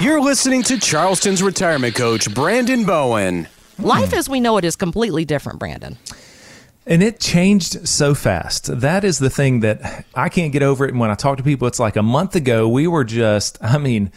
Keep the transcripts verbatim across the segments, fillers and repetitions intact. You're listening to Charleston's retirement coach, Brandon Bowen. Life as we know it is completely different, Brandon. And it changed so fast. That is the thing that I can't get over it. And when I talk to people, it's like a month ago, we were just, I mean,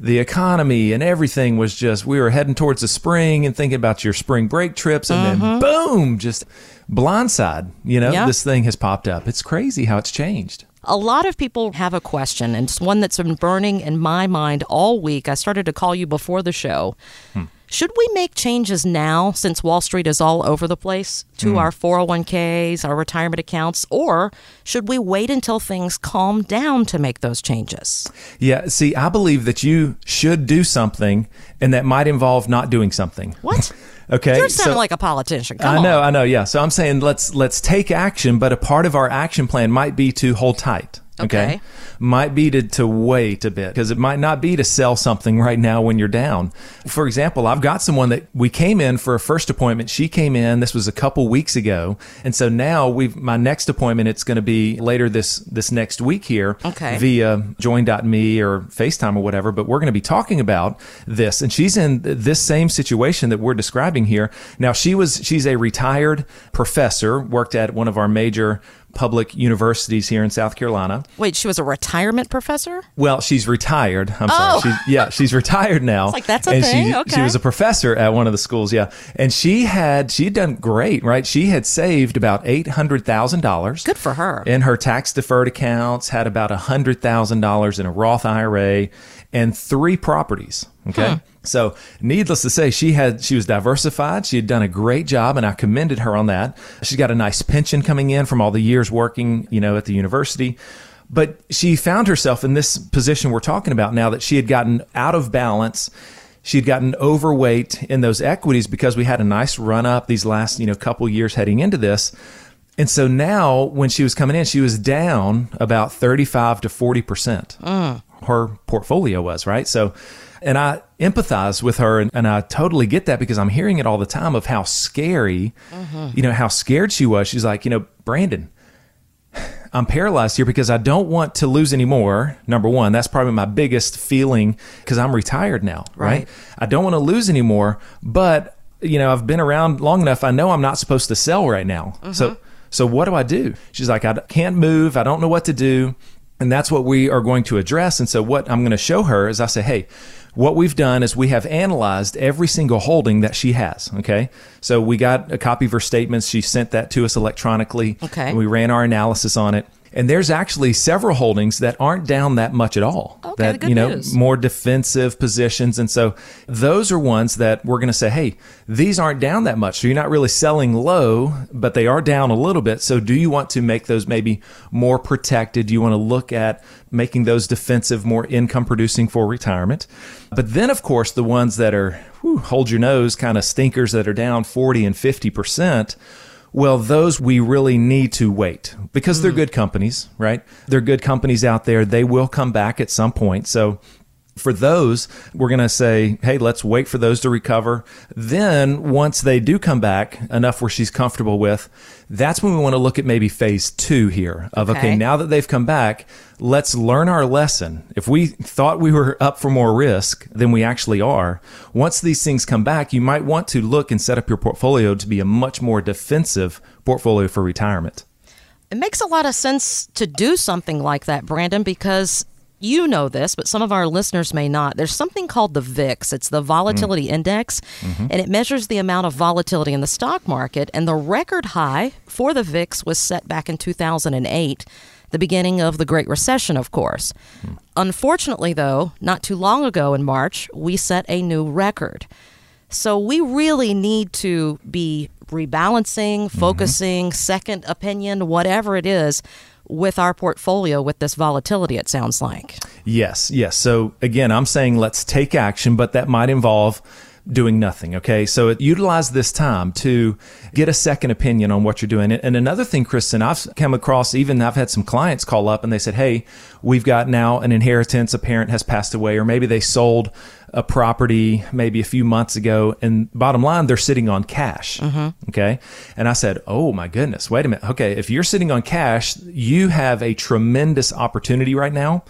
the economy and everything was just, we were heading towards the spring and thinking about your spring break trips. And mm-hmm. then boom, just blindside, you know, yeah. this thing has popped up. It's crazy how it's changed. A lot of people have a question, and it's one that's been burning in my mind all week. I started to call you before the show. Hmm. Should we make changes now, since Wall Street is all over the place, to mm. our four oh one k's, our retirement accounts, or should we wait until things calm down to make those changes? Yeah, see, I believe that you should do something, and that might involve not doing something. What? Okay, you're sounding so, like a politician. Come I know, on. I know, yeah. So I'm saying let's let's take action, but a part of our action plan might be to hold tight. Okay. okay. Might be to, to wait a bit, because it might not be to sell something right now when you're down. For example, I've got someone that we came in for a first appointment. She came in, this was a couple weeks ago. And so now we've, my next appointment, it's going to be later this, this next week here okay. via join dot me or FaceTime or whatever. But we're going to be talking about this. And she's in this same situation that we're describing here. Now she was, she's a retired professor, worked at one of our major public universities here in South Carolina. Wait, she was a retirement professor? Well, she's retired. I'm oh. sorry. She's, yeah, she's retired now. It's like, that's a thing. She, okay. she was a professor at one of the schools, yeah. And she had, she'd done great, right? She had saved about eight hundred thousand dollars. Good for her. In her tax-deferred accounts, had about one hundred thousand dollars in a Roth I R A and three properties, okay? Hmm. So needless to say, she had she was diversified. She had done a great job, and I commended her on that. She's got a nice pension coming in from all the years working, you know, at the university. But she found herself in this position we're talking about now, that she had gotten out of balance. She'd gotten overweight in those equities because we had a nice run up these last, you know, couple years heading into this. And so now when she was coming in, she was down about thirty-five to forty percent. Uh. Her portfolio was, right? So, and I empathize with her, and, and I totally get that, because I'm hearing it all the time of how scary, uh-huh. you know, how scared she was. She's like, you know, Brandon, I'm paralyzed here because I don't want to lose any more. Number one, that's probably my biggest feeling, because I'm retired now, right? right? I don't want to lose any more, but, you know, I've been around long enough. I know I'm not supposed to sell right now. Uh-huh. So, so what do I do? She's like, I can't move. I don't know what to do. And that's what we are going to address. And so what I'm going to show her is, I say, hey, what we've done is we have analyzed every single holding that she has, okay? So we got a copy of her statements. She sent that to us electronically. Okay. And we ran our analysis on it. And there's actually several holdings that aren't down that much at all. Okay, that, good you know, news. More defensive positions. And so those are ones that we're going to say, hey, these aren't down that much. So you're not really selling low, but they are down a little bit. So do you want to make those maybe more protected? Do you want to look at making those defensive, more income producing for retirement? But then, of course, the ones that are, whew, hold your nose, kind of stinkers that are down forty and fifty percent. Well, those we really need to wait, because they're good companies, right? They're good companies out there. They will come back at some point. So for those, we're going to say, hey, let's wait for those to recover. Then once they do come back enough where she's comfortable with, that's when we want to look at maybe phase two here of, okay, okay now that they've come back, let's learn our lesson. If we thought we were up for more risk than we actually are, once these things come back, you might want to look and set up your portfolio to be a much more defensive portfolio for retirement. It makes a lot of sense to do something like that, Brandon, because you know this, but some of our listeners may not. There's something called the V I X. It's the Volatility mm. Index, mm-hmm. and it measures the amount of volatility in the stock market. And the record high for the V I X was set back in two thousand eight, the beginning of the Great Recession, of course. Mm. Unfortunately, though, not too long ago in March, we set a new record. So we really need to be rebalancing, focusing, mm-hmm. second opinion, whatever it is, with our portfolio with this volatility, it sounds like. Yes, yes. So again, I'm saying let's take action, but that might involve doing nothing, okay? So utilize this time to get a second opinion on what you're doing. And another thing, Kristen, I've come across, even I've had some clients call up and they said, hey, we've got now an inheritance, a parent has passed away, or maybe they sold a property maybe a few months ago, and bottom line, they're sitting on cash, mm-hmm. okay? And I said, oh my goodness, wait a minute. Okay, if you're sitting on cash, you have a tremendous opportunity right now.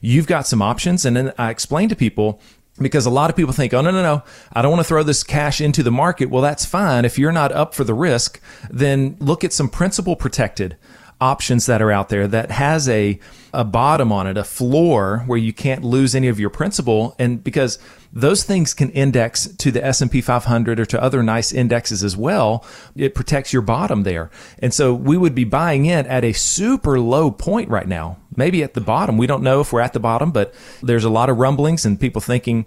You've got some options. And then I explained to people, Because a lot of people think, oh, no, no, no, I don't want to throw this cash into the market. Well, that's fine. If you're not up for the risk, then look at some principal protected options that are out there that has a, a bottom on it, a floor where you can't lose any of your principal. And because those things can index to the S and P five hundred or to other nice indexes as well, it protects your bottom there. And so we would be buying in at a super low point right now, maybe at the bottom. We don't know if we're at the bottom, but there's a lot of rumblings and people thinking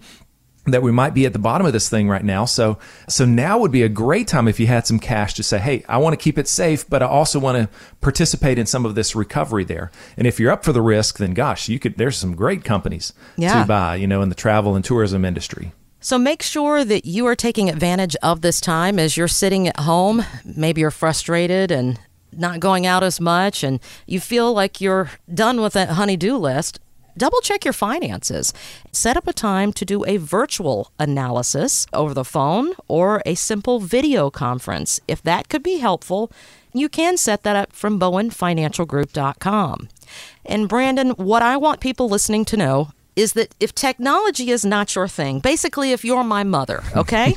that we might be at the bottom of this thing right now. So, so now would be a great time if you had some cash to say, hey, I want to keep it safe, but I also want to participate in some of this recovery there. And if you're up for the risk, then gosh, you could, there's some great companies yeah. to buy, you know, in the travel and tourism industry. So make sure that you are taking advantage of this time as you're sitting at home. Maybe you're frustrated and not going out as much, and you feel like you're done with that honey-do list. Double check your finances. Set up a time to do a virtual analysis over the phone or a simple video conference. If that could be helpful, you can set that up from bowen financial group dot com. And Brandon, what I want people listening to know is that if technology is not your thing, basically if you're my mother, okay,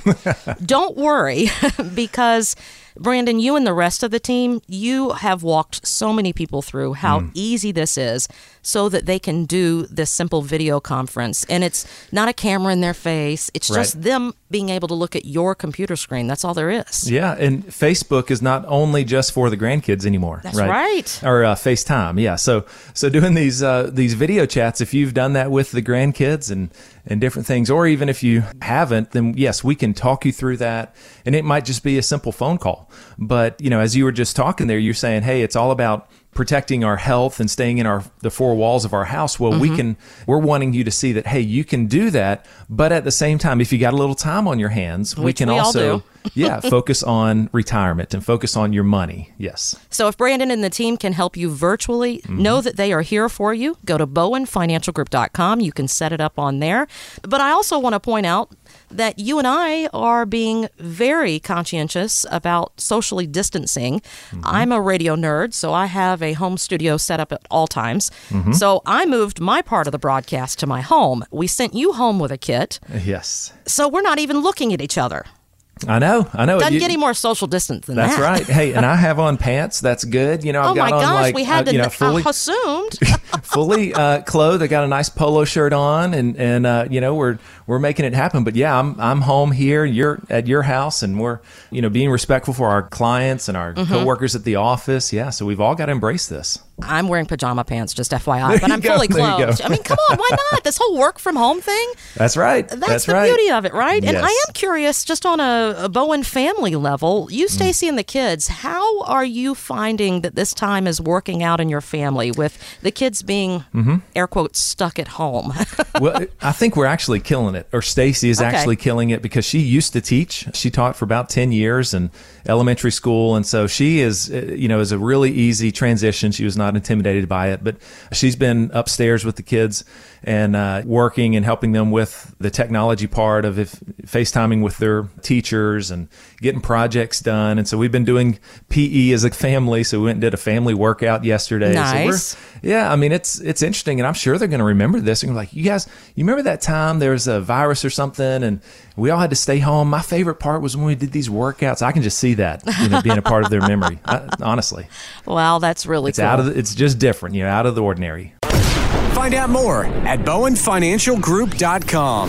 don't worry because Brandon, you and the rest of the team, you have walked so many people through how mm. easy this is so that they can do this simple video conference. And it's not a camera in their face. It's right. just them being able to look at your computer screen. That's all there is. Yeah. And Facebook is not only just for the grandkids anymore. That's right. right. Or uh, FaceTime. Yeah. So so doing these uh, these video chats, if you've done that with the grandkids and, and different things, or even if you haven't, then yes, we can talk you through that. And it might just be a simple phone call. But, you know, as you were just talking there, you're saying, hey, it's all about protecting our health and staying in our the four walls of our house. Well, mm-hmm. we can, we're wanting you to see that, hey, you can do that. But at the same time, if you got a little time on your hands, Which we can we also yeah, focus on retirement and focus on your money. Yes. So if Brandon and the team can help you virtually, mm-hmm. know that they are here for you. Go to bowen financial group dot com. You can set it up on there. But I also want to point out that you and I are being very conscientious about socially distancing. Mm-hmm. I'm a radio nerd, so I have a home studio set up at all times. Mm-hmm. So I moved my part of the broadcast to my home. We sent you home with a kit. Yes. So we're not even looking at each other. I know, I know. Doesn't you, get any more social distance than that's that. That's right. Hey, and I have on pants. That's good. You know, I've oh got gosh, on like, we had uh, you know, fully uh, assumed, fully uh, clothed. I got a nice polo shirt on, and and uh, you know, we're we're making it happen. But yeah, I'm I'm home here. You're at your house, and we're you know being respectful for our clients and our mm-hmm. coworkers at the office. Yeah, so we've all got to embrace this. I'm wearing pajama pants, just F Y I, there but I'm go, fully clothed. I mean, come on, why not? This whole work from home thing. That's right. That's, that's the right. beauty of it, right? Yes. And I am curious, just on a, a Bowen family level, you, Stacey, mm. and the kids, how are you finding that this time is working out in your family with the kids being, mm-hmm. air quotes, stuck at home? Well, I think we're actually killing it, or Stacey is okay. actually killing it because she used to teach. She taught for about ten years in elementary school. And so she is, you know, is a really easy transition. She was not intimidated by it, but she's been upstairs with the kids and uh, working and helping them with the technology part of if, FaceTiming with their teachers and getting projects done. And so we've been doing P E as a family. So we went and did a family workout yesterday. Nice. So we're, yeah, I mean, it's it's interesting. And I'm sure they're going to remember this. And like, you guys, you remember that time there was a virus or something and we all had to stay home? My favorite part was when we did these workouts. I can just see that, you know, being a part of their memory, I, honestly. Wow, that's really it's cool. Out of the, it's just different, you know, out of the ordinary. Find out more at bowen financial group dot com.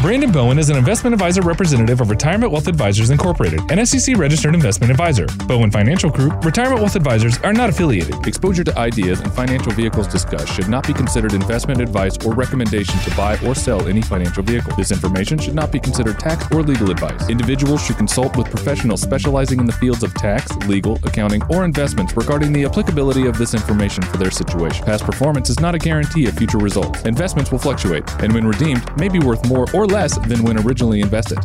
Brandon Bowen is an investment advisor representative of Retirement Wealth Advisors Incorporated, an S E C registered investment advisor. Bowen Financial Group, Retirement Wealth Advisors are not affiliated. Exposure to ideas and financial vehicles discussed should not be considered investment advice or recommendation to buy or sell any financial vehicle. This information should not be considered tax or legal advice. Individuals should consult with professionals specializing in the fields of tax, legal, accounting, or investments regarding the applicability of this information for their situation. Past performance is not a guarantee of future results. Investments will fluctuate, and when redeemed, may be worth more or less than when originally invested.